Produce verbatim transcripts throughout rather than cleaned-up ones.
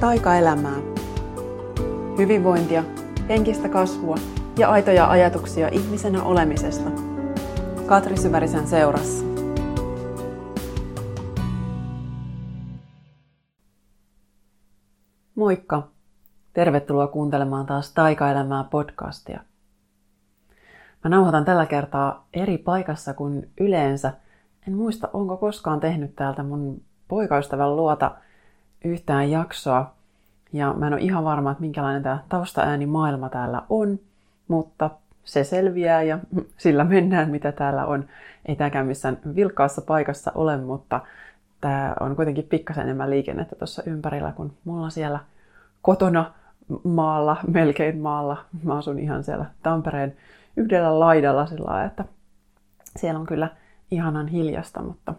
Taika-elämää. Hyvinvointia, henkistä kasvua ja aitoja ajatuksia ihmisenä olemisesta. Katri Syvärisen seurassa. Moikka! Tervetuloa kuuntelemaan taas Taika-elämää podcastia. Mä nauhoitan tällä kertaa eri paikassa kuin yleensä. En muista, onko koskaan tehnyt täältä mun poikaystävän luota yhtään jaksoa. Ja mä en ole ihan varma, että minkälainen tää taustaäänimaailma täällä on. Mutta se selviää ja sillä mennään, mitä täällä on. Ei tääkään missään vilkkaassa paikassa ole, mutta tää on kuitenkin pikkasen enemmän liikennettä tuossa ympärillä kuin mulla siellä kotona maalla, melkein maalla. Mä asun ihan siellä Tampereen yhdellä laidalla sillä lailla, että siellä on kyllä ihanan hiljasta, mutta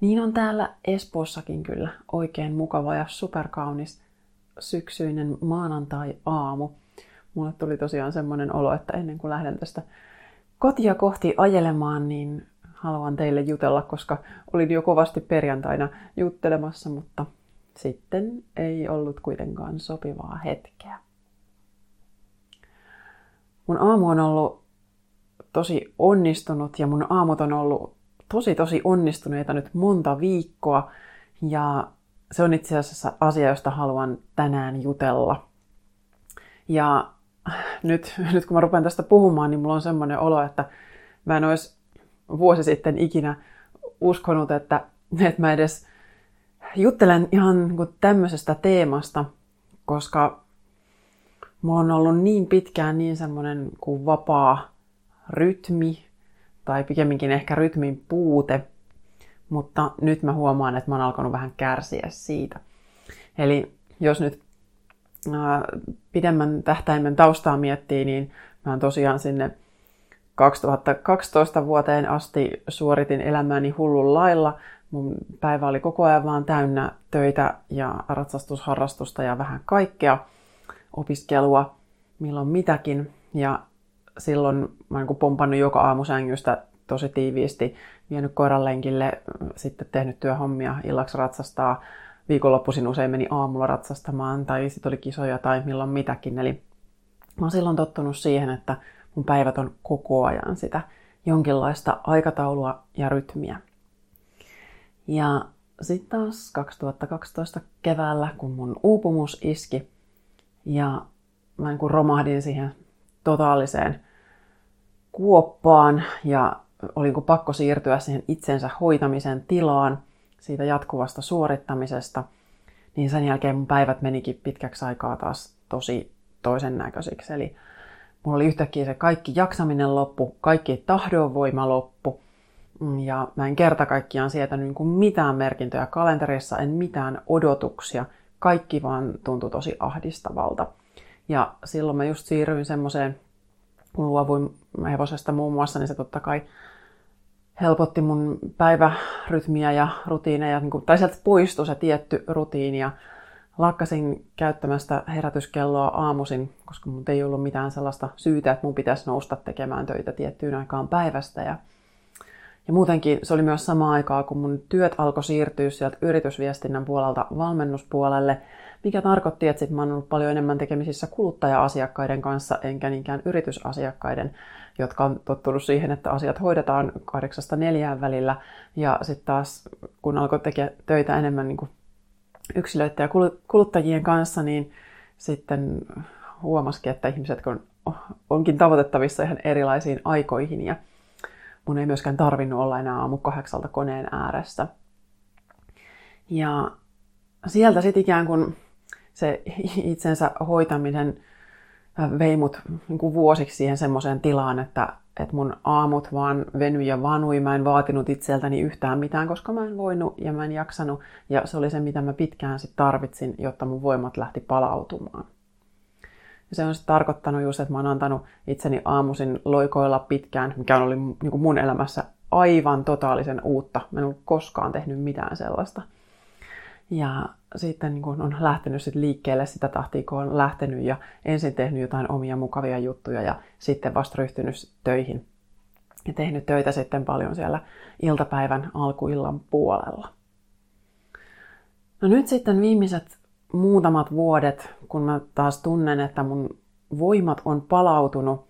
niin on täällä Espoossakin kyllä oikein mukava ja superkaunis syksyinen maanantai-aamu. Mulle tuli tosiaan semmoinen olo, että ennen kuin lähden tästä kotia kohti ajelemaan, niin haluan teille jutella, koska olin jo kovasti perjantaina juttelemassa, mutta sitten ei ollut kuitenkaan sopivaa hetkeä. Mun aamu on ollut tosi onnistunut ja mun aamut on ollut tosi tosi onnistuneita nyt monta viikkoa. Ja se on itse asiassa asia, josta haluan tänään jutella. Ja nyt, nyt kun mä rupean tästä puhumaan, niin mulla on semmoinen olo, että mä en olisi vuosi sitten ikinä uskonut, että, että mä edes juttelen ihan tämmöisestä teemasta, koska mulla on ollut niin pitkään niin semmoinen kuin vapaa rytmi, tai pikemminkin ehkä rytmin puute, mutta nyt mä huomaan, että mä oon alkanut vähän kärsiä siitä. Eli jos nyt ää, pidemmän tähtäimen taustaa miettii, niin mä oon tosiaan sinne kaksituhattakaksitoista vuoteen asti suoritin elämääni hullun lailla. Mun päivä oli koko ajan vaan täynnä töitä ja ratsastusharrastusta ja vähän kaikkea, opiskelua, milloin mitäkin. Ja silloin mä oon pompannut joka aamu sängystä tosi tiiviisti, vienyt koiran lenkille, sitten tehnyt työhommia, illaksi ratsastaa. Viikonloppuisin usein meni aamulla ratsastamaan tai sitten oli kisoja tai milloin mitäkin. Eli mä oon silloin tottunut siihen, että mun päivät on koko ajan sitä jonkinlaista aikataulua ja rytmiä. Ja sitten taas kaksituhattakaksitoista keväällä, kun mun uupumus iski ja mä niin kuin romahdin siihen totaaliseen kuoppaan ja oli niin kuin pakko siirtyä siihen itsensä hoitamisen tilaan siitä jatkuvasta suorittamisesta, niin sen jälkeen mun päivät menikin pitkäksi aikaa taas tosi toisen näköisiksi. Eli mulla oli yhtäkkiä se kaikki jaksaminen loppu, kaikki tahdonvoima loppu. Ja mä en kerta kaikkiaan sietänyt niin kuin mitään merkintöjä kalenterissa, en mitään odotuksia. Kaikki vaan tuntui tosi ahdistavalta. Ja silloin mä just siirryin semmoiseen, kun luovuin hevosesta muun muassa, niin se totta kai helpotti mun päivärytmiä ja rutiineja. Niin kuin, tai sieltä poistui se tietty rutiini ja lakkasin käyttämästä herätyskelloa aamuisin, koska mut ei ollut mitään sellaista syytä, että mun pitäisi nousta tekemään töitä tiettyyn aikaan päivästä. Ja Ja muutenkin se oli myös samaa aikaa, kun mun työt alkoi siirtyä sieltä yritysviestinnän puolelta valmennuspuolelle, mikä tarkoitti, että sit mä oon ollut paljon enemmän tekemisissä kuluttaja-asiakkaiden kanssa, enkä niinkään yritysasiakkaiden, jotka on tottunut siihen, että asiat hoidetaan kahdeksasta neljään välillä. Ja sitten taas, kun alkoi tekemään töitä enemmän niin kuin yksilöiden ja kuluttajien kanssa, niin sitten huomasikin, että ihmiset on, onkin tavoitettavissa ihan erilaisiin aikoihin ja mun ei myöskään tarvinnut olla enää aamu kahdeksalta koneen ääressä. Ja sieltä sitten ikään kuin se itsensä hoitaminen vei mut niin kuin vuosiksi siihen semmoiseen tilaan, että, että mun aamut vaan venyi ja vanui. Mä en vaatinut itseltäni yhtään mitään, koska mä en voinut ja mä en jaksanut. Ja se oli se, mitä mä pitkään sit tarvitsin, jotta mun voimat lähti palautumaan. Se on tarkoittanut just, että mä oon antanut itseni aamuisin loikoilla pitkään, mikä oli mun elämässä aivan totaalisen uutta. Mä en ollut koskaan tehnyt mitään sellaista. Ja sitten kun on lähtenyt sit liikkeelle sitä tahtia, kun on lähtenyt ja ensin tehnyt jotain omia mukavia juttuja ja sitten vasta ryhtynyt töihin. Ja tehnyt töitä sitten paljon siellä iltapäivän alkuillan puolella. No nyt sitten viimeiset muutamat vuodet, kun mä taas tunnen, että mun voimat on palautunut,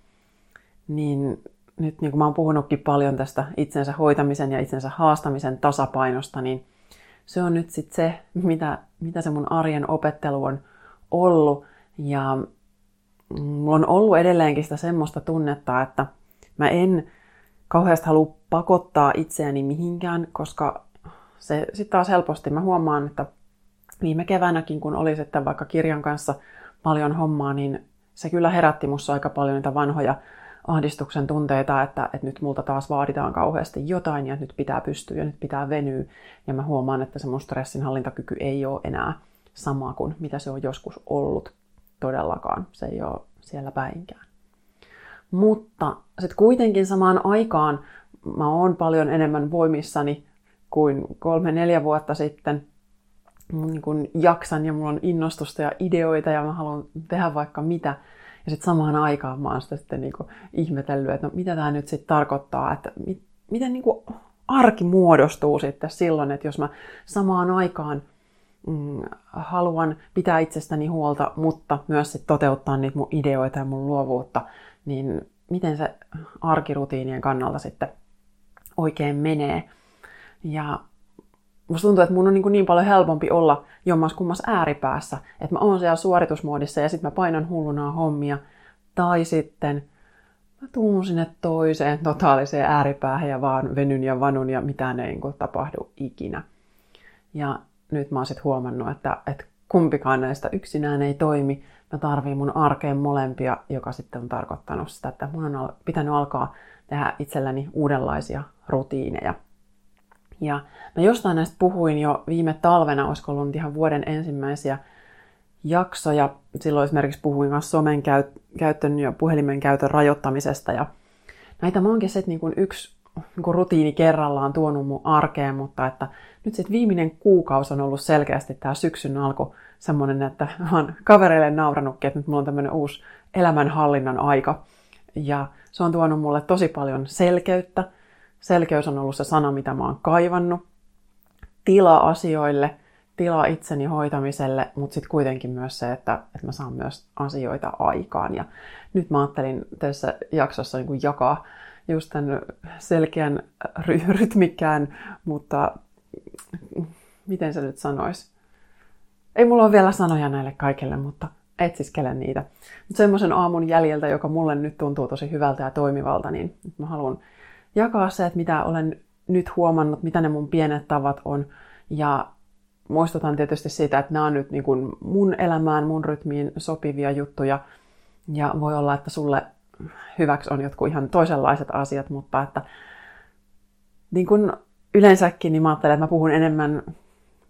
niin nyt niin kuin mä oon puhunutkin paljon tästä itsensä hoitamisen ja itsensä haastamisen tasapainosta, niin se on nyt sitten se, mitä, mitä se mun arjen opettelu on ollut. Ja mulla on ollut edelleenkin sitä semmoista tunnetta, että mä en kauheasti halua pakottaa itseäni mihinkään, koska se sitten taas helposti mä huomaan, että viime keväänäkin, kun oli sitten vaikka kirjan kanssa paljon hommaa, niin se kyllä herätti musta aika paljon niitä vanhoja ahdistuksen tunteita, että, että nyt multa taas vaaditaan kauheasti jotain ja nyt pitää pystyä ja nyt pitää venyä. Ja mä huomaan, että se mun stressinhallintakyky ei ole enää sama kuin mitä se on joskus ollut todellakaan. Se ei ole siellä päinkään. Mutta sitten kuitenkin samaan aikaan mä oon paljon enemmän voimissani kuin kolme, neljä vuotta sitten. Niin kun jaksan ja mulla on innostusta ja ideoita ja mä haluan tehdä vaikka mitä. Ja sitten samaan aikaan mä oon sitä sitten niinku ihmetellyt, että no mitä tämä nyt sitten tarkoittaa, että mit, miten niinku arki muodostuu sitten silloin, että jos mä samaan aikaan mm, haluan pitää itsestäni huolta, mutta myös sitten toteuttaa niitä mun ideoita ja mun luovuutta, niin miten se arkirutiinien kannalta sitten oikein menee. Ja musta tuntuu, että mun on niin, niin paljon helpompi olla jommas kummas ääripäässä. Että mä oon siellä suoritusmoodissa ja sit mä painan hullunaan hommia. Tai sitten mä tuun sinne toiseen totaaliseen ääripäähän ja vaan venyn ja vanun ja mitään ei niin tapahdu ikinä. Ja nyt mä oon sit huomannut, että, että kumpikaan näistä yksinään ei toimi. Mä tarviin mun arkeen molempia, joka sitten on tarkoittanut sitä, että mun on pitänyt alkaa tehdä itselläni uudenlaisia rutiineja. Ja mä jostain näistä puhuin jo viime talvena, olisiko ollut ihan vuoden ensimmäisiä jaksoja. Silloin esimerkiksi puhuin myös somen käytön ja puhelimen käytön rajoittamisesta. Ja näitä mä oonkin sitten niin yksi niin rutiini kerrallaan tuonut mun arkeen, mutta että nyt sitten viimeinen kuukausi on ollut selkeästi tämä syksyn alku semmoinen, että mä oon kavereille nauranutkin, että nyt mulla on tämmöinen uusi elämänhallinnan aika. Ja se on tuonut mulle tosi paljon selkeyttä. Selkeys on ollut se sana, mitä mä oon kaivannut. Tila asioille, tila itseni hoitamiselle, mutta sitten kuitenkin myös se, että, että mä saan myös asioita aikaan. Ja nyt mä ajattelin tässä jaksossa niin kuin jakaa just tämän selkeän ry- rytmikään, mutta miten se nyt sanoisi? Ei mulla ole vielä sanoja näille kaikille, mutta etsiskelen niitä. Mutta semmoisen aamun jäljeltä, joka mulle nyt tuntuu tosi hyvältä ja toimivalta, niin mä haluan jakaa se, että mitä olen nyt huomannut, mitä ne mun pienet tavat on. Ja muistutan tietysti siitä, että nämä on nyt niin kuin mun elämään, mun rytmiin sopivia juttuja. Ja voi olla, että sulle hyväksi on jotkut ihan toisenlaiset asiat, mutta että niin kuin yleensäkin, niin mä ajattelen, että mä puhun enemmän,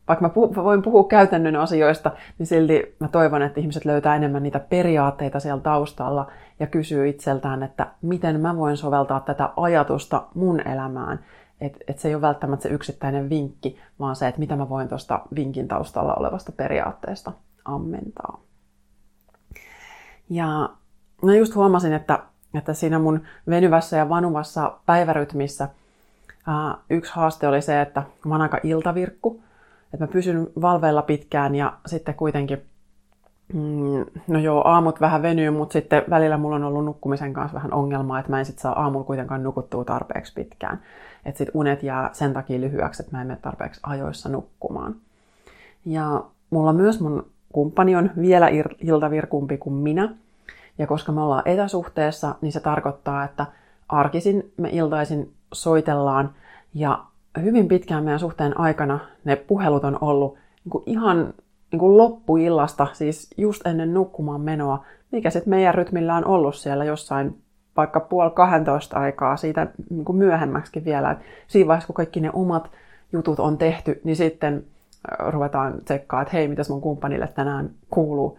vaikka mä puh- voin puhua käytännön asioista, niin silti mä toivon, että ihmiset löytää enemmän niitä periaatteita siellä taustalla ja kysyy itseltään, että miten mä voin soveltaa tätä ajatusta mun elämään. Että et se ei ole välttämättä se yksittäinen vinkki, vaan se, että mitä mä voin tuosta vinkin taustalla olevasta periaatteesta ammentaa. Ja mä just huomasin, että, että siinä mun venyvässä ja vanuvassa päivärytmissä ää, yksi haaste oli se, että mä oon aika iltavirkku. Että mä pysyn valveilla pitkään ja sitten kuitenkin, mm, no joo, aamut vähän venyy, mutta sitten välillä mulla on ollut nukkumisen kanssa vähän ongelmaa, että mä en sit saa aamulla kuitenkaan nukuttua tarpeeksi pitkään. Että sit unet jää sen takia lyhyeksi, että mä en mene tarpeeksi ajoissa nukkumaan. Ja mulla myös mun kumppani on vielä iltavirkumpi kuin minä. Ja koska me ollaan etäsuhteessa, niin se tarkoittaa, että arkisin me iltaisin soitellaan ja hyvin pitkään meidän suhteen aikana ne puhelut on ollut niin kuin ihan niin kuin loppuillasta, siis just ennen nukkumaan menoa, mikä sitten meidän rytmillä on ollut siellä jossain vaikka puoli kahdentoista aikaa siitä niin kuin myöhemmäksikin vielä. Et siinä vaiheessa, kun kaikki ne omat jutut on tehty, niin sitten ruvetaan tsekkaa, että hei, mitäs mun kumppanille tänään kuuluu.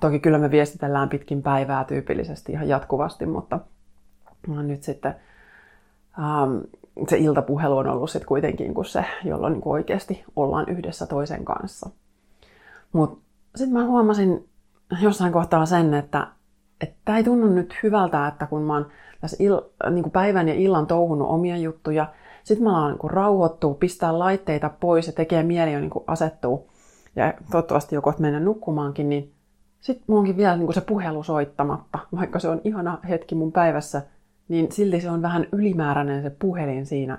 Toki kyllä me viestitellään pitkin päivää tyypillisesti ihan jatkuvasti, mutta nyt sitten Ähm, se iltapuhelu on ollut sitten kuitenkin kun se, jolloin niin oikeasti ollaan yhdessä toisen kanssa. Mutta sitten mä huomasin jossain kohtaa sen, että tämä ei tunnu nyt hyvältä, että kun mä oon tässä il- niin päivän ja illan touhunut omia juttuja, sitten mä oon niin rauhoittua, pistää laitteita pois ja tekee mieli jo niin asettua ja toivottavasti joku olet mennä nukkumaankin, niin sitten mulla onkin vielä niin kuin se puhelu soittamatta. Vaikka se on ihana hetki mun päivässä, niin silti se on vähän ylimääräinen se puhelin siinä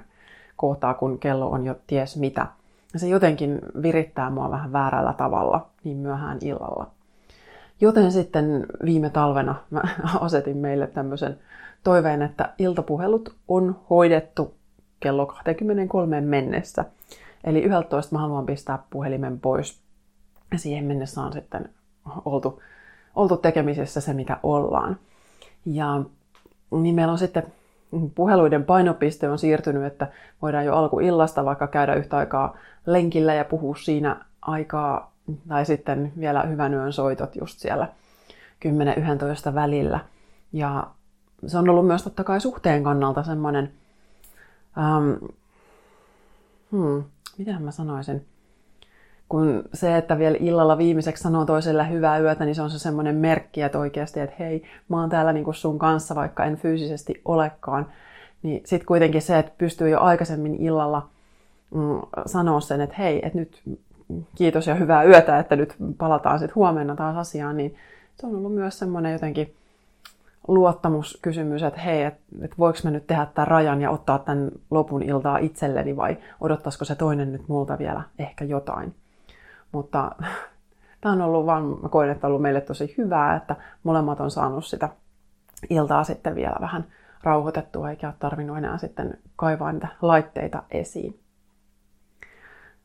kohtaa, kun kello on jo ties mitä. Ja se jotenkin virittää mua vähän väärällä tavalla, niin myöhään illalla. Joten sitten viime talvena mä asetin meille tämmöisen toiveen, että iltapuhelut on hoidettu kello kaksikymmentäkolme mennessä. Eli yksitoista mä haluan pistää puhelimen pois. Ja siihen mennessä on sitten oltu, oltu tekemisessä se, mitä ollaan. Ja niin meillä on sitten puheluiden painopiste on siirtynyt, että voidaan jo alkuillasta vaikka käydä yhtä aikaa lenkillä ja puhua siinä aikaa, tai sitten vielä hyvän yön soitot just siellä kymmenen yksitoista välillä. Ja se on ollut myös totta kai suhteen kannalta semmoinen, ähm, hmm, mitähän mä sanoisin, kun se, että vielä illalla viimeiseksi sanoo toiselle hyvää yötä, niin se on se semmoinen merkki, että oikeasti, että hei, mä oon täällä niinku sun kanssa, vaikka en fyysisesti olekaan. Niin sit kuitenkin se, että pystyy jo aikaisemmin illalla mm, sanoa sen, että hei, että nyt kiitos ja hyvää yötä, että nyt palataan sit huomenna taas asiaan, niin se on ollut myös semmoinen jotenkin luottamuskysymys, että hei, että et voiko mä nyt tehdä tämän rajan ja ottaa tämän lopun iltaa itselleni vai odottaisiko se toinen nyt multa vielä ehkä jotain. Mutta tämä on ollut vaan, mä koen, että on ollut meille tosi hyvää, että molemmat on saanut sitä iltaa sitten vielä vähän rauhoitettua, eikä ole tarvinnut enää sitten kaivaa niitä laitteita esiin.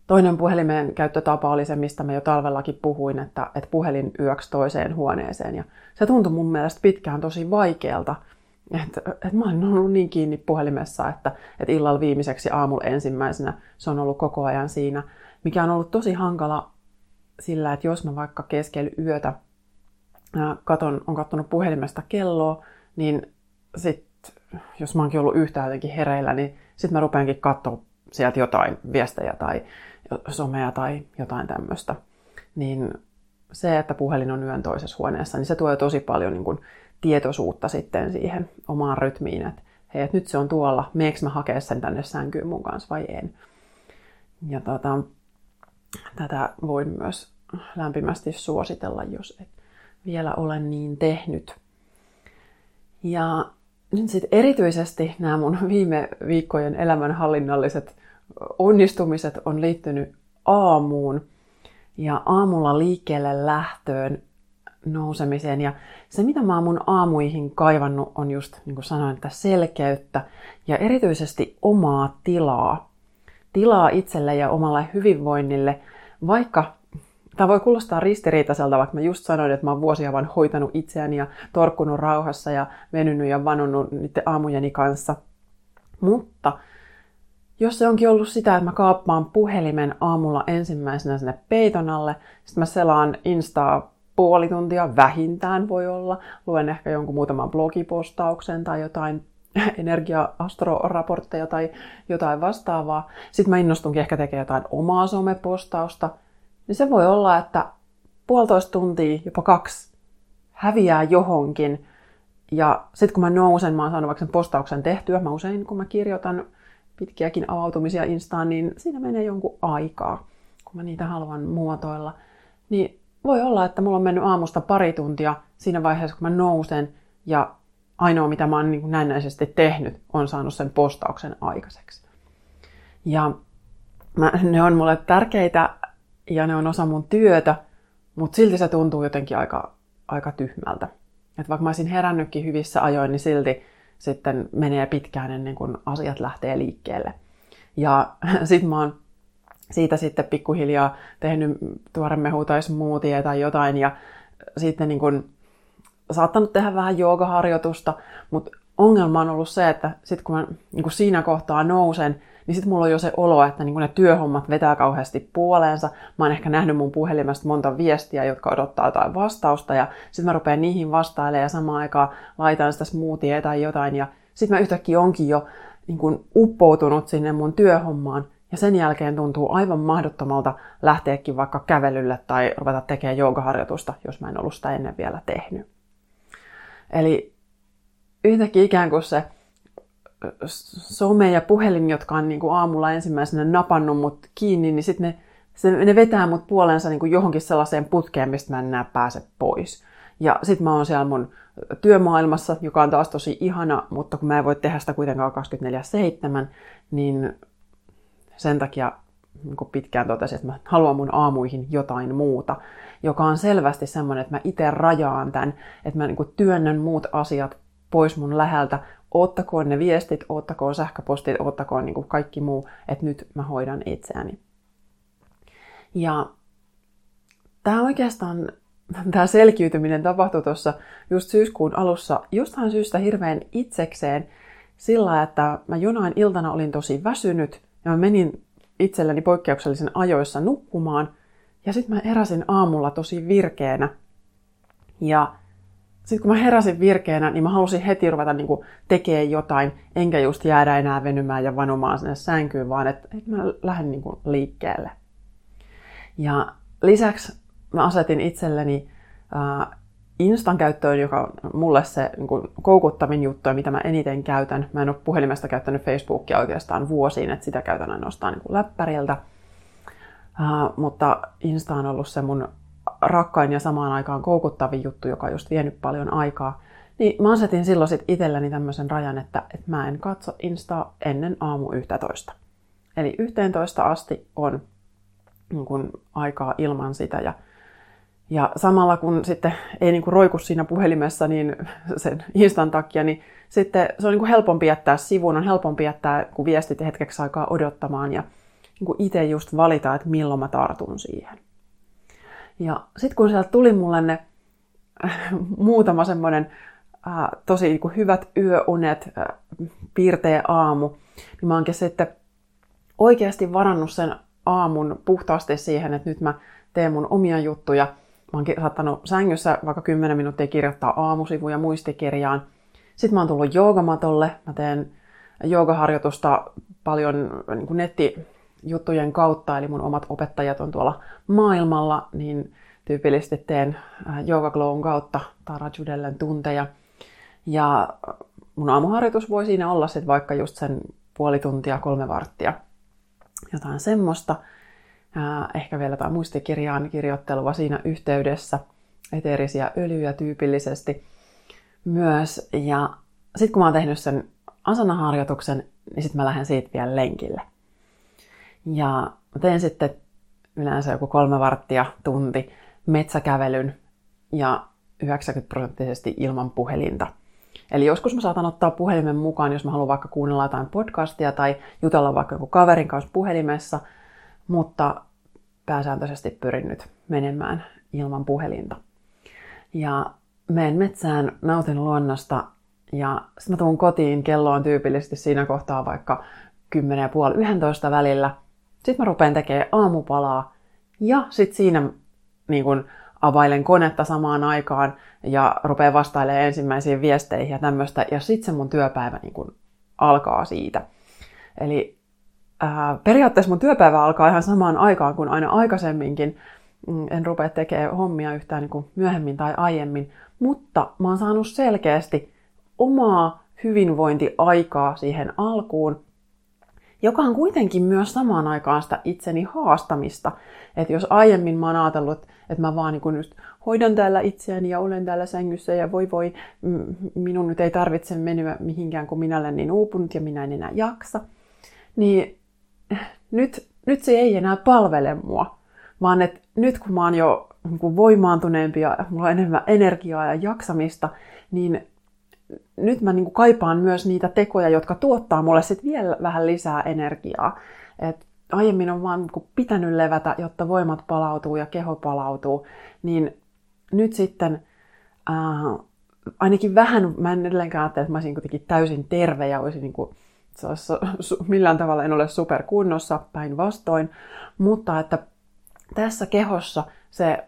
Toinen puhelimen käyttötapa oli se, mistä mä jo talvellakin puhuin, että, että puhelin yöksi toiseen huoneeseen. Ja se tuntui mun mielestä pitkään tosi vaikealta, että, että mä olen ollut niin kiinni puhelimessa, että, että illalla viimeiseksi aamulla ensimmäisenä se on ollut koko ajan siinä. Mikä on ollut tosi hankala sillä, että jos mä vaikka keskellä yötä katon, on katsonut puhelimesta kelloa, niin sit, jos mä oonkin ollut yhtään jotenkin hereillä, niin sit mä rupeankin katsoa sieltä jotain viestejä tai somea tai jotain tämmöistä. Niin se, että puhelin on yön toisessa huoneessa, niin se tuo jo tosi paljon niin kun tietoisuutta sitten siihen omaan rytmiin, että hei, et nyt se on tuolla, meeks mä hakea sen tänne sänkyyn mun kanssa vai en. Ja tota, tätä voin myös lämpimästi suositella, jos et vielä ole niin tehnyt. Ja nyt sitten erityisesti nämä mun viime viikkojen elämänhallinnalliset onnistumiset on liittynyt aamuun ja aamulla liikkeelle lähtöön nousemiseen. Ja se, mitä mä oon mun aamuihin kaivannut, on just, niin kuin sanoin, että selkeyttä ja erityisesti omaa tilaa. Tilaa itselle ja omalle hyvinvoinnille, vaikka tämä voi kuulostaa ristiriitaiselta, vaikka mä just sanoin, että mä oon vuosia vaan hoitanut itseäni ja torkkunut rauhassa ja venynyt ja vanonnut niiden aamujeni kanssa. Mutta jos se onkin ollut sitä, että mä kaappaan puhelimen aamulla ensimmäisenä sinne peiton alle, sitten mä selaan Instaa puoli tuntia, vähintään voi olla, luen ehkä jonkun muutaman blogipostauksen tai jotain energia-astroraportteja tai jotain vastaavaa. Sitten mä innostunkin ehkä tekemään jotain omaa somepostausta. Niin se voi olla, että puolitoista tuntia, jopa kaksi, häviää johonkin. Ja sitten kun mä nousen, mä oon saanut vaikka sen postauksen tehtyä. Mä usein, kun mä kirjoitan pitkiäkin avautumisia Instaan, niin siinä menee jonkun aikaa, kun mä niitä haluan muotoilla. Niin voi olla, että mulla on mennyt aamusta pari tuntia siinä vaiheessa, kun mä nousen ja ainoa, mitä mä oon niin kuin näennäisesti tehnyt, on saanut sen postauksen aikaiseksi. Ja mä, ne on mulle tärkeitä ja ne on osa mun työtä, mutta silti se tuntuu jotenkin aika, aika tyhmältä. Et vaikka mä olisin herännytkin hyvissä ajoin, niin silti sitten menee pitkään ennen kuin asiat lähtee liikkeelle. Ja sit mä oon siitä sitten pikkuhiljaa tehnyt tuore mehu tai smoothie tai jotain ja sitten niin kuin saattanut tehdä vähän joogaharjoitusta, mutta ongelma on ollut se, että sit kun mä niin kun siinä kohtaa nousen, niin sit mulla on jo se olo, että niin kun ne työhommat vetää kauheasti puoleensa. Mä oon ehkä nähnyt mun puhelimesta monta viestiä, jotka odottaa jotain vastausta, ja sit mä rupean niihin vastailemaan, ja samaan aikaan laitan sitä smoothiea tai jotain, ja sit mä yhtäkkiä onkin jo niin kun uppoutunut sinne mun työhommaan, ja sen jälkeen tuntuu aivan mahdottomalta lähteäkin vaikka kävelylle tai ruveta tekemään joogaharjoitusta, jos mä en ollut sitä ennen vielä tehnyt. Eli yhtäkkiä ikään kuin se some ja puhelin, jotka on niin kuin aamulla ensimmäisenä napannut mut kiinni, niin sitten ne se, ne vetää mut puolensa niin kuin johonkin sellaiseen putkeen, mistä mä en enää pääse pois. Ja sit mä oon siellä mun työmaailmassa, joka on taas tosi ihana, mutta kun mä en voi tehdä sitä kuitenkaan kaksikymmentäneljä seitsemän, niin sen takia niin kuin pitkään totesin, että mä haluan mun aamuihin jotain muuta, joka on selvästi semmoinen, että mä itse rajaan tämän, että mä niin kuin työnnän muut asiat pois mun läheltä, ottakoon ne viestit, ottakoon sähköpostit, ottakoon niin kuin kaikki muu, että nyt mä hoidan itseäni. Ja tää oikeastaan, tää selkiytyminen tapahtui tuossa just syyskuun alussa jostain syystä hirveän itsekseen sillä, että mä jonain iltana olin tosi väsynyt ja mä menin itselleni poikkeuksellisen ajoissa nukkumaan ja sit mä heräsin aamulla tosi virkeänä ja sitten kun mä heräsin virkeänä, niin mä halusin heti ruveta niin kuin tekemään jotain, enkä just jäädä enää venymään ja vanomaan sinne sänkyyn, vaan että et mä lähden niin kuin liikkeelle. Ja lisäksi mä asetin itselleni äh, Instan käyttöön, joka on mulle se niin kuin koukuttavin juttu, mitä mä eniten käytän. Mä en ole puhelimesta käyttänyt Facebookia oikeastaan vuosiin, että sitä käytän ainoastaan niin kuin läppäriltä. Äh, mutta Insta on ollut se mun rakkain ja samaan aikaan koukuttavin juttu, joka on just vienyt paljon aikaa, niin mä asetin silloin sit itselläni tämmöisen rajan, että, että mä en katso Instaa ennen aamu yksitoista. Eli yksitoista asti on niin kun, aikaa ilman sitä. Ja, ja samalla kun sitten ei niin kun roiku siinä puhelimessa niin sen Instan takia, niin sitten se on niin kun helpompi jättää sivuun, on helpompi jättää kun viestit hetkeksi aikaa odottamaan ja niin kun itse just valita, että milloin mä tartun siihen. Ja sitten kun sieltä tuli mulle ne äh, muutama semmoinen äh, tosi niin kuin hyvät yöunet, äh, piirteä aamu, niin mä oonkin sitten oikeasti varannut sen aamun puhtaasti siihen, että nyt mä teen mun omia juttuja. Mä oonkin saattanut sängyssä vaikka kymmenen minuuttia kirjoittaa aamusivuja muistikirjaan. Sitten mä oon tullut joogamatolle. Mä teen joogaharjoitusta paljon niin kuin netti juttujen kautta, eli mun omat opettajat on tuolla maailmalla, niin tyypillisesti teen Yoga Glown kautta Tara Judellen tunteja. Ja mun aamuharjoitus voi siinä olla sit vaikka just sen puoli tuntia, kolme varttia, jotain semmoista. Ehkä vielä jotain muistikirjaan kirjoittelua siinä yhteydessä, eteerisiä öljyjä tyypillisesti myös. Ja sit kun mä oon tehnyt sen asanaharjoituksen, niin sit mä lähden siitä vielä lenkille. Ja tein sitten yleensä joku kolme varttia tunti metsäkävelyn ja yhdeksänkymmentä prosenttisesti ilman puhelinta. Eli joskus mä saatan ottaa puhelimen mukaan, jos mä haluan vaikka kuunnella jotain podcastia tai jutella vaikka joku kaverin kanssa puhelimessa, mutta pääsääntöisesti pyrin nyt menemään ilman puhelinta. Ja menen metsään, nautin luonnosta ja sitten mä tuun kotiin, kello on tyypillisesti siinä kohtaa vaikka kymmenen ja puoli yksitoista välillä. Sitten mä rupean tekemään aamupalaa ja sitten siinä niin kun availen konetta samaan aikaan ja rupean vastailemaan ensimmäisiin viesteihin ja tämmöistä. Ja sitten se mun työpäivä niin kun alkaa siitä. Eli ää, periaatteessa mun työpäivä alkaa ihan samaan aikaan kuin aina aikaisemminkin. En rupea tekemään hommia yhtään niin kun myöhemmin tai aiemmin. Mutta mä oon saanut selkeästi omaa hyvinvointiaikaa siihen alkuun, joka on kuitenkin myös samaan aikaan sitä itseni haastamista. Että jos aiemmin mä oon ajatellut, että mä vaan niin just hoidan täällä itseäni ja olen täällä sängyssä ja voi voi, minun nyt ei tarvitse menyä mihinkään, kun minä olen niin uupunut ja minä en enää jaksa. Niin nyt, nyt se ei enää palvele mua, vaan että nyt kun mä oon jo niin voimaantuneempi ja mulla on enemmän energiaa ja jaksamista, niin nyt mä niin kuin kaipaan myös niitä tekoja, jotka tuottaa mulle sit vielä vähän lisää energiaa. Et aiemmin on vaan niin kuin pitänyt levätä, jotta voimat palautuu ja keho palautuu. Niin nyt sitten äh, ainakin vähän, mä en edelleenkään ajattele, että mä olisin kuitenkin täysin terve ja olisin niin kuin, millään tavalla en ole superkunnossa, päinvastoin. Mutta että tässä kehossa se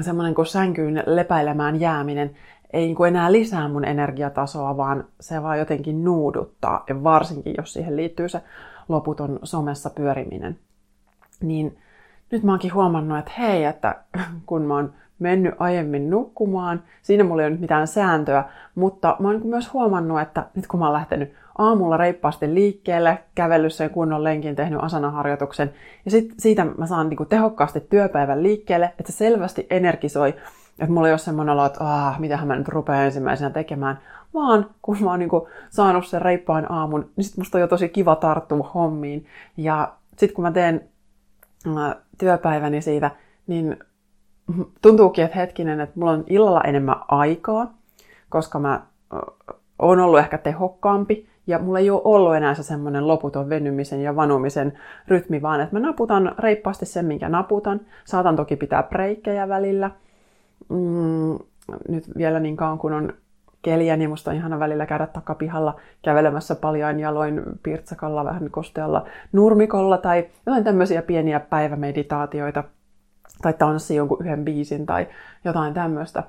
semmoinen kuin sänkyyn lepäilemään jääminen ei niin kuin enää lisää mun energiatasoa, vaan se vaan jotenkin nuuduttaa, ja varsinkin jos siihen liittyy se loputon somessa pyöriminen. Niin nyt mä oonkin huomannut, että hei, että kun mä oon mennyt aiemmin nukkumaan, siinä mulla ei ole nyt mitään sääntöä, mutta mä oon myös huomannut, että nyt kun mä oon lähtenyt aamulla reippaasti liikkeelle, kävelyssä ja kunnon lenkin tehnyt asanaharjoituksen. Ja sit, siitä mä saan niin kuin tehokkaasti työpäivän liikkeelle, että se selvästi energisoi. Että mulla ei ole semmoinen olo, että ah, mitähän mä nyt rupean ensimmäisenä tekemään. Vaan kun mä oon niin kuin saanut sen reippaan aamun, niin sit musta on jo tosi kiva tarttua hommiin. Ja sit kun mä teen äh, työpäiväni siitä, niin tuntuukin, että hetkinen, että mulla on illalla enemmän aikaa, koska mä äh, oon ollut ehkä tehokkaampi. Ja mulla ei ole ollut enää se semmoinen loputon venymisen ja vanumisen rytmi, vaan että mä naputan reippaasti sen, minkä naputan. Saatan toki pitää breikkejä välillä. Mm, nyt vielä niin kauan, kun on keliä, niin musta on ihana välillä käydä takapihalla kävelemässä paljain jaloin pirtsakalla, vähän kostealla nurmikolla tai jotain tämmöisiä pieniä päivämeditaatioita tai tanssi jonkun yhden biisin tai jotain tämmöistä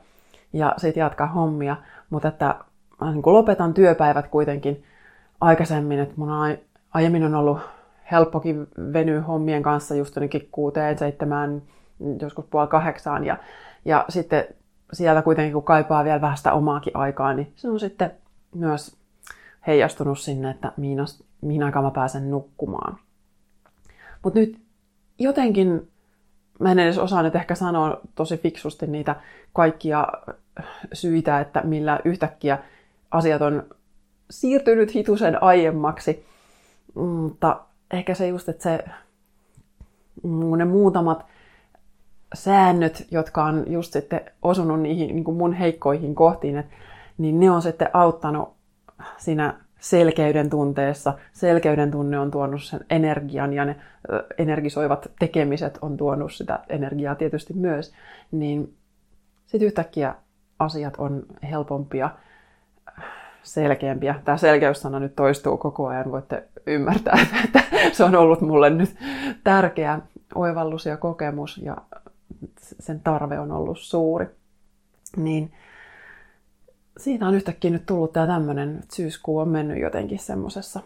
ja sit jatkaa hommia, mutta että mä niin kuin lopetan työpäivät kuitenkin aikaisemmin, että mun aiemmin on ollut helppokin venyä hommien kanssa just jonnekin kuuteen, seitsemään, joskus puoli kahdeksaan ja, ja sitten siellä kuitenkin, kun kaipaa vielä vähän sitä omaakin aikaa, niin se on sitten myös heijastunut sinne, että mihin aikaan mä pääsen nukkumaan. Mutta nyt jotenkin, mä en edes osaa nyt ehkä sanoa tosi fiksusti niitä kaikkia syitä, että millä yhtäkkiä asiat on siirtynyt hitusen aiemmaksi. Mutta ehkä se just, että se, ne muutamat säännöt, jotka on just sitten osunut niihin niin kuin mun heikkoihin kohtiin, et, niin ne on sitten auttanut siinä selkeyden tunteessa. Selkeyden tunne on tuonut sen energian ja ne ö, energisoivat tekemiset on tuonut sitä energiaa tietysti myös. Niin sitten yhtäkkiä asiat on helpompia, selkeämpiä. Tämä selkeyssana nyt toistuu koko ajan, voitte ymmärtää, että se on ollut mulle nyt tärkeä oivallus ja kokemus ja sen tarve on ollut suuri. Niin siitä on yhtäkkiä nyt tullut tämä tämmöinen, että syyskuu on mennyt jotenkin semmoisessa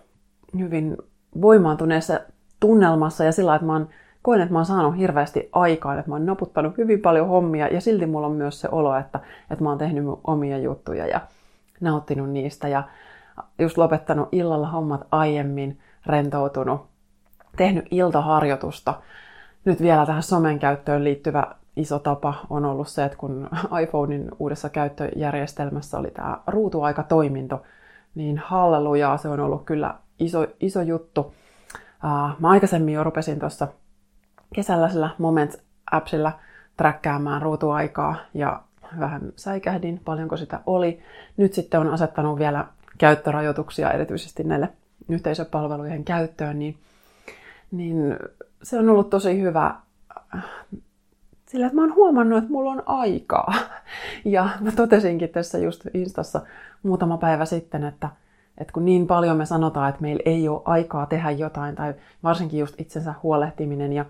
hyvin voimaantuneessa tunnelmassa ja sillä, että mä oon, koen, että mä oon saanut hirveästi aikaan, että mä oon naputtanut hyvin paljon hommia ja silti mulla on myös se olo, että, että mä oon tehnyt omia juttuja ja nauttinut niistä ja just lopettanut illalla hommat aiemmin, rentoutunut, tehnyt iltaharjoitusta. Nyt vielä tähän somen käyttöön liittyvä iso tapa on ollut se, että kun iPhonein uudessa käyttöjärjestelmässä oli tämä ruutuaikatoiminto, niin hallelujaa, se on ollut kyllä iso, iso juttu. Mä aikaisemmin jo rupesin tuossa kesällä sillä Moments-appsilla träkkäämään ruutuaikaa ja vähän säikähdin, paljonko sitä oli. Nyt sitten on asettanut vielä käyttörajoituksia erityisesti näille yhteisöpalvelujen käyttöön, niin, niin se on ollut tosi hyvä sillä, että mä oon huomannut, että mulla on aikaa. Ja mä totesinkin tässä just Instassa muutama päivä sitten, että, että kun niin paljon me sanotaan, että meillä ei ole aikaa tehdä jotain, tai varsinkin just itsensä huolehtiminen ja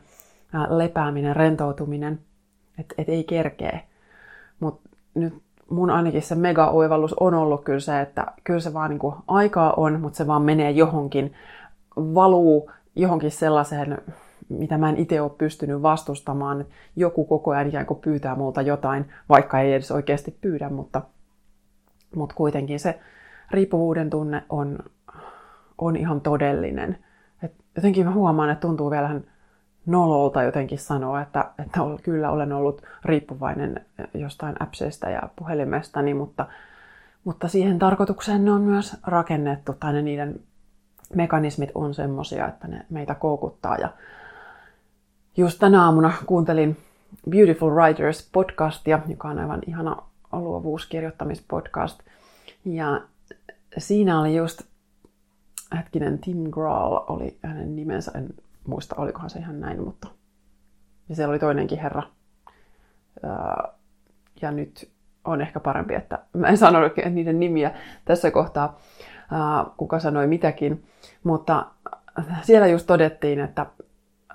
lepääminen, rentoutuminen, että, että ei kerkee. Mutta nyt mun ainakin se mega-oivallus on ollut kyllä se, että kyllä se vaan niin kuin aikaa on, mutta se vaan menee johonkin, valuu johonkin sellaiseen, mitä mä en itse ole pystynyt vastustamaan. Joku koko ajan ikään kuin pyytää multa jotain, vaikka ei edes oikeasti pyydä, mutta, mutta kuitenkin se riippuvuuden tunne on, on ihan todellinen. Et jotenkin mä huomaan, että tuntuu vielä nololta jotenkin sanoa, että, että kyllä olen ollut riippuvainen jostain appseista ja puhelimestani, mutta, mutta siihen tarkoitukseen ne on myös rakennettu, tai ne niiden mekanismit on semmoisia, että ne meitä koukuttaa. Ja just tänä aamuna kuuntelin Beautiful Writers -podcastia, joka on aivan ihana luovuuskirjoittamispodcast. Ja siinä oli just, hetkinen, Tim Grahl oli hänen nimensä, en muista, olikohan se ihan näin, mutta ja siellä oli toinenkin herra. Ja nyt on ehkä parempi, että mä en sano niiden nimiä tässä kohtaa, kuka sanoi mitäkin, mutta siellä just todettiin, että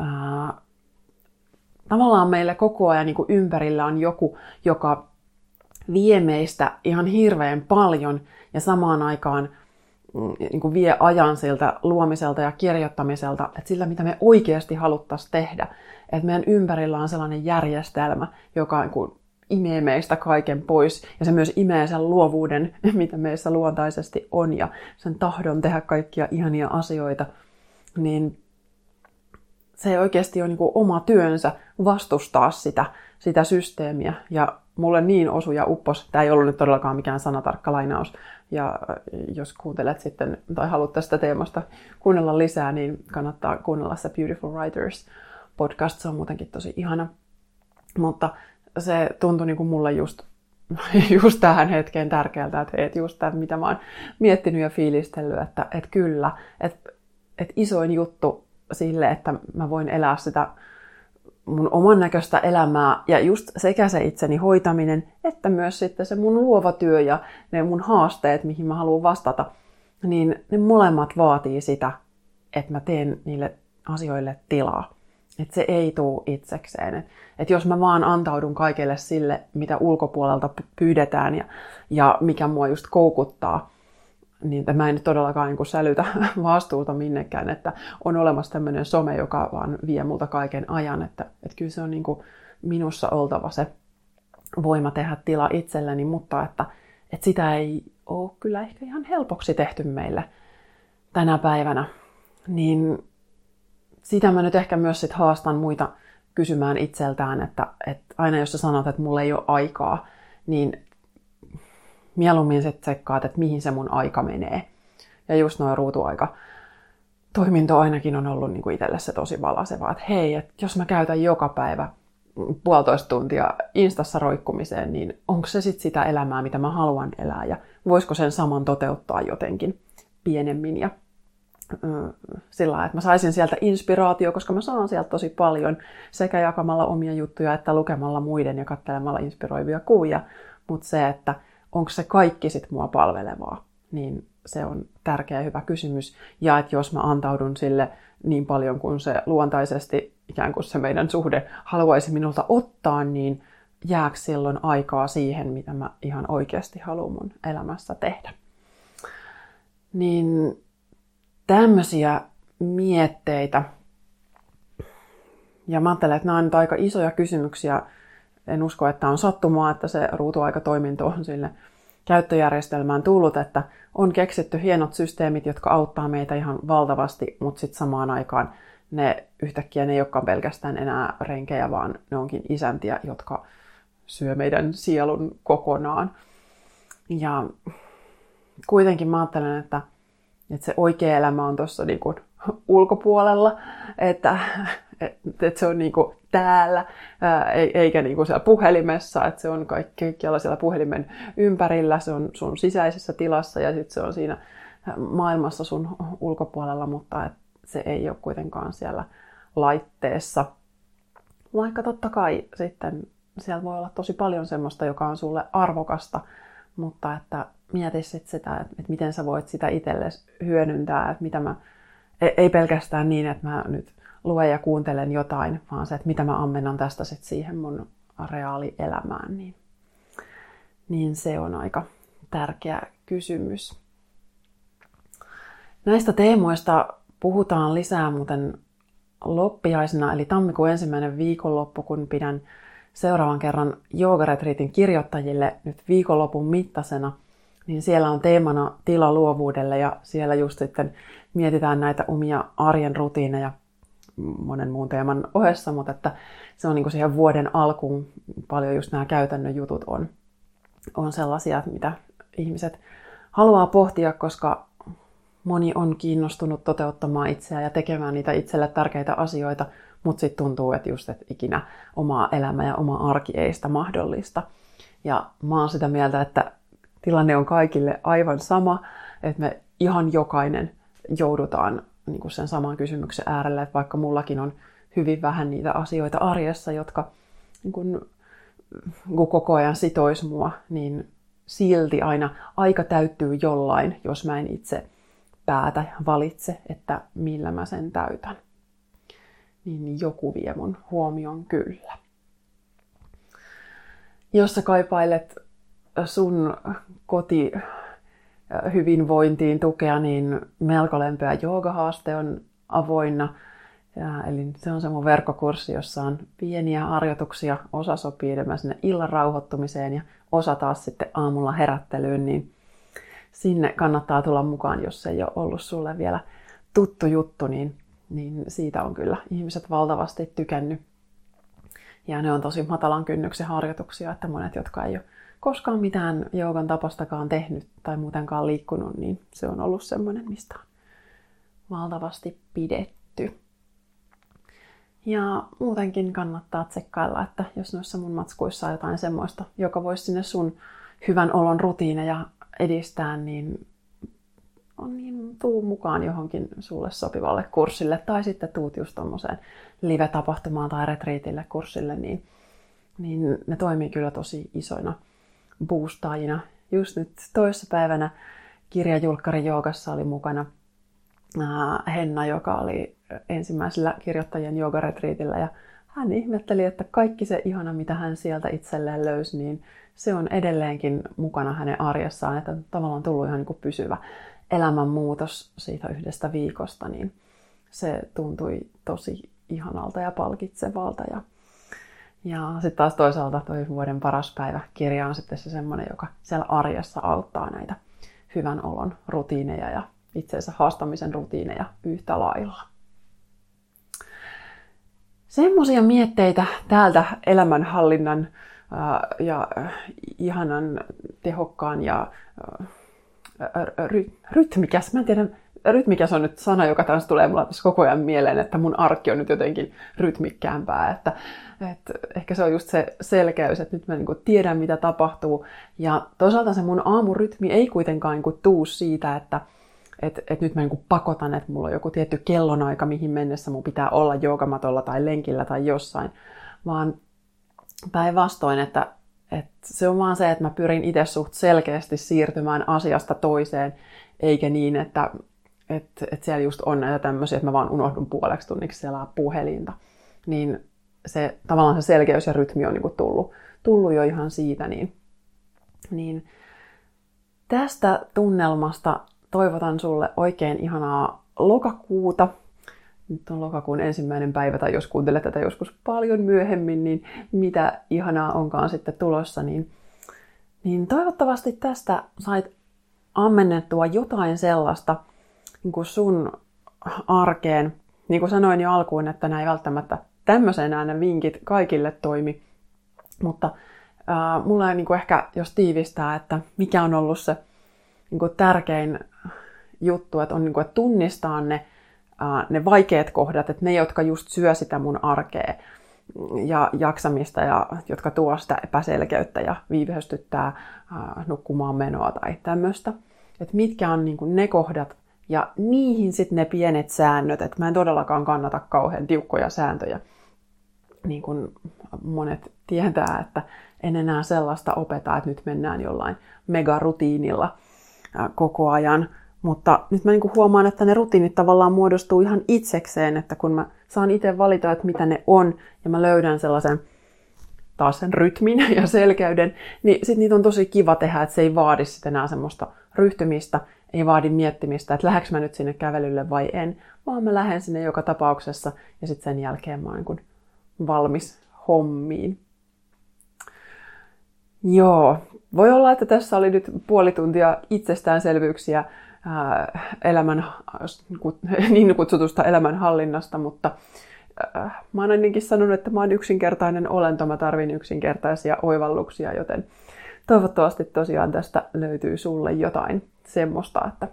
äh, tavallaan meillä koko ajan niin kuin ympärillä on joku, joka vie meistä ihan hirveän paljon ja samaan aikaan niin kuin vie ajan siltä luomiselta ja kirjoittamiselta, että sillä mitä me oikeasti haluttaisiin tehdä. Että meidän ympärillä on sellainen järjestelmä, joka niin kuin imee meistä kaiken pois ja se myös imee sen luovuuden, mitä meissä luontaisesti on ja sen tahdon tehdä kaikkia ihania asioita, niin se oikeasti on niin kuin oma työnsä vastustaa sitä, sitä systeemiä. Ja mulle niin osui ja uppos, tämä ei ollut nyt todellakaan mikään sanatarkka lainaus, ja jos kuuntelet sitten tai haluat tästä teemasta kuunnella lisää, niin kannattaa kuunnella se Beautiful Writers podcast, se on muutenkin tosi ihana. Mutta se tuntui niin kuin mulle just, just tähän hetkeen tärkeältä, että et just tämän, mitä mä oon miettinyt ja fiilistellyt, että et kyllä, että et isoin juttu sille, että mä voin elää sitä mun oman näköistä elämää ja just sekä se itseni hoitaminen, että myös sitten se mun luova työ ja ne mun haasteet, mihin mä haluan vastata, niin ne molemmat vaatii sitä, että mä teen niille asioille tilaa. Että se ei tule itsekseen. Että jos mä vaan antaudun kaikelle sille, mitä ulkopuolelta pyydetään ja, ja mikä mua just koukuttaa, niin mä en todellakaan niin kuin sälytä vastuuta minnekään, että on olemassa tämmöinen some, joka vaan vie multa kaiken ajan. Että, että kyllä se on niin kuin minussa oltava se voima tehdä tila itselleni, mutta että, että sitä ei ole kyllä ehkä ihan helpoksi tehty meille tänä päivänä. Niin sitä mä nyt ehkä myös sit haastan muita kysymään itseltään, että, että aina jos sä sanot, että mulla ei ole aikaa, niin mieluummin sit tsekkaat, että mihin se mun aika menee. Ja just noin ruutuaikatoiminto ainakin on ollut niinku itselle se tosi valasevaa, että hei, et jos mä käytän joka päivä puolitoista tuntia instassa roikkumiseen, niin onko se sit sitä elämää, mitä mä haluan elää, ja voisiko sen saman toteuttaa jotenkin pienemmin ja sillä lailla, että mä saisin sieltä inspiraatio, koska mä saan sieltä tosi paljon sekä jakamalla omia juttuja että lukemalla muiden ja katselemalla inspiroivia kuvia, mutta se, että onko se kaikki sit mua palvelevaa, niin se on tärkeä hyvä kysymys. Ja että jos mä antaudun sille niin paljon kuin se luontaisesti ikään kuin se meidän suhde haluaisi minulta ottaa, niin jääkö silloin aikaa siihen, mitä mä ihan oikeasti haluan mun elämässä tehdä. Niin tämmöisiä mietteitä. Ja mä ajattelen, että nämä on aika isoja kysymyksiä. En usko, että on sattumaa, että se ruutuaikatoiminto on sille käyttöjärjestelmään tullut, että on keksitty hienot systeemit, jotka auttaa meitä ihan valtavasti, mutta sitten samaan aikaan ne yhtäkkiä ne ei olekaan pelkästään enää renkejä, vaan ne onkin isäntiä, jotka syö meidän sielun kokonaan. Ja kuitenkin mä ajattelen, että että se oikea elämä on tuossa niinku ulkopuolella, että et, et se on niinku täällä, ää, eikä niinku siellä puhelimessa, että se on kaikkialla siellä puhelimen ympärillä, se on sun sisäisessä tilassa ja sitten se on siinä maailmassa sun ulkopuolella, mutta et se ei ole kuitenkaan siellä laitteessa. Vaikka totta kai sitten siellä voi olla tosi paljon semmoista, joka on sulle arvokasta, mutta että mieti sit sitä, että miten sä voit sitä itsellesi hyödyntää, että mitä mä, ei pelkästään niin, että mä nyt luen ja kuuntelen jotain, vaan se, että mitä mä ammennan tästä sit siihen mun reaalielämään, niin, niin se on aika tärkeä kysymys. Näistä teemoista puhutaan lisää muuten loppiaisena, eli tammikuun ensimmäinen viikonloppu, kun pidän seuraavan kerran joogaretriitin kirjoittajille nyt viikonlopun mittasena, niin siellä on teemana tila luovuudelle ja siellä just sitten mietitään näitä omia arjen rutiineja monen muun teeman ohessa, mutta että se on niin kuin siihen vuoden alkuun paljon just nämä käytännön jutut on, on sellaisia, mitä ihmiset haluaa pohtia, koska moni on kiinnostunut toteuttamaan itseään ja tekemään niitä itselle tärkeitä asioita, mutta sitten tuntuu, että just et ikinä oma elämä ja oma arki ei sitä mahdollista. Ja mä oon sitä mieltä, että tilanne on kaikille aivan sama, että me ihan jokainen joudutaan niin kuin sen saman kysymyksen äärelle, että vaikka mullakin on hyvin vähän niitä asioita arjessa, jotka niin kuin, kun koko ajan sitois mua, niin silti aina aika täyttyy jollain, jos mä en itse päätä ja valitse, että millä mä sen täytän. Niin joku vie mun huomion kyllä. Jos sä kaipailet sun koti hyvinvointiin tukea, niin melko lempeä joogahaaste on avoinna. Ja, eli se on se mun verkkokurssi, jossa on pieniä harjoituksia. Osa sopii enemmän sinne illan rauhoittumiseen ja osa taas sitten aamulla herättelyyn. Niin sinne kannattaa tulla mukaan, jos se ei ole ollut sulle vielä tuttu juttu. Niin, niin siitä on kyllä ihmiset valtavasti tykännyt. Ja ne on tosi matalan kynnyksen harjoituksia, että monet, jotka ei ole koskaan mitään joogan tapastakaan tehnyt tai muutenkaan liikkunut, niin se on ollut semmoinen, mistä on valtavasti pidetty. Ja muutenkin kannattaa tsekkailla, että jos noissa mun matskuissa on jotain semmoista, joka voisi sinne sun hyvän olon rutiineja edistää, niin, on niin tuu mukaan johonkin sulle sopivalle kurssille. Tai sitten tuut just tommoseen live-tapahtumaan tai retriitille kurssille, niin, niin ne toimii kyllä tosi isoina boostaajina. Just nyt toissapäivänä kirjajulkkarin joogassa oli mukana Henna, joka oli ensimmäisellä kirjoittajien joogaretriitillä, ja hän ihmetteli, että kaikki se ihana, mitä hän sieltä itselleen löysi, niin se on edelleenkin mukana hänen arjessaan, että tavallaan on tullut ihan niin kuin pysyvä elämänmuutos siitä yhdestä viikosta, niin se tuntui tosi ihanalta ja palkitsevalta. Ja, ja sitten taas toisaalta toi vuoden paras päivä -kirja on sitten se semmoinen, joka siellä arjessa auttaa näitä hyvän olon rutiineja ja itseensä haastamisen rutiineja yhtä lailla. Semmoisia mietteitä täältä elämänhallinnan äh, ja äh, ihanan tehokkaan ja äh, ry, rytmikäs. Mä en tiedä, rytmikäs on nyt sana, joka taas tulee mulla koko ajan mieleen, että mun arki on nyt jotenkin rytmikkäämpää. Että, että ehkä se on just se selkeys, että nyt mä niinku tiedän, mitä tapahtuu. Ja toisaalta se mun aamurytmi ei kuitenkaan niinku tuu siitä, että Että et nyt mä niinku pakotan, että mulla on joku tietty kellonaika, mihin mennessä mun pitää olla joogamatolla tai lenkillä tai jossain. Vaan päinvastoin, että et se on vaan se, että mä pyrin itse suht selkeästi siirtymään asiasta toiseen. Eikä niin, että et, et siellä just on näitä tämmöisiä, että mä vaan unohdun puoleksi tunniksi selaa puhelinta. Niin se, tavallaan se selkeys ja rytmi on niinku tullut, tullut jo ihan siitä. Niin, niin tästä tunnelmasta toivotan sulle oikein ihanaa lokakuuta. Nyt on lokakuun ensimmäinen päivä, tai jos kuuntelet tätä joskus paljon myöhemmin, niin mitä ihanaa onkaan sitten tulossa. Niin, niin toivottavasti tästä sait ammennettua jotain sellaista niin kuin sun arkeen. Niin kuin sanoin jo alkuun, että nämä ei välttämättä tämmöisenä nämä vinkit kaikille toimi. Mutta äh, mulla ei niin kuin ehkä, jos tiivistää, että mikä on ollut se niin kuin tärkein juttu, että on niin kuin, että tunnistaa ne, ää, ne vaikeat kohdat, että ne, jotka just syö sitä mun arkea ja jaksamista ja jotka tuo sitä epäselkeyttä ja viivästyttää ää, nukkumaan menoa tai tämmöistä. Että mitkä on niin kuin ne kohdat ja niihin sitten ne pienet säännöt. Että mä en todellakaan kannata kauhean tiukkoja sääntöjä. Niin kuin monet tietää, että en enää sellaista opeta, että nyt mennään jollain megarutiinilla koko ajan, mutta nyt mä niinku huomaan, että ne rutiinit tavallaan muodostuu ihan itsekseen, että kun mä saan itse valita, että mitä ne on, ja mä löydän sellaisen taas sen rytmin ja selkeyden, niin sit niitä on tosi kiva tehdä, että se ei vaadi sitten enää semmoista ryhtymistä, ei vaadi miettimistä, että lähdekö mä nyt sinne kävelylle vai en, vaan mä lähden sinne joka tapauksessa, ja sitten sen jälkeen mä oon niin kuin valmis hommiin. Joo, voi olla, että tässä oli nyt puoli tuntia itsestäänselvyyksiä ää, elämän, niin kutsutusta elämänhallinnasta, mutta ää, mä oon ainakin sanonut, että mä oon yksinkertainen olento, mä tarvin yksinkertaisia oivalluksia, joten toivottavasti tosiaan tästä löytyy sulle jotain semmoista, että,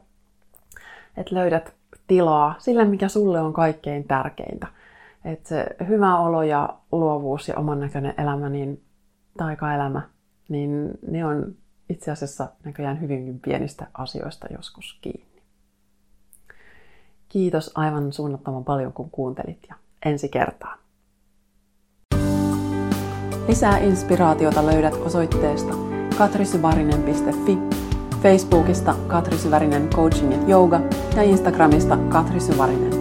että löydät tilaa sille, mikä sulle on kaikkein tärkeintä. Että se hyvä olo ja luovuus ja oman näköinen elämä, niin taika-elämä, niin ne on itse asiassa näköjään hyvinkin pienistä asioista joskus kiinni. Kiitos aivan suunnattoman paljon, kun kuuntelit, ja ensi kertaan. Lisää inspiraatiota löydät osoitteesta katri syvärinen piste fi, Facebookista Katri Syvärinen Coaching and Yoga ja Instagramista Katri Syvärinen.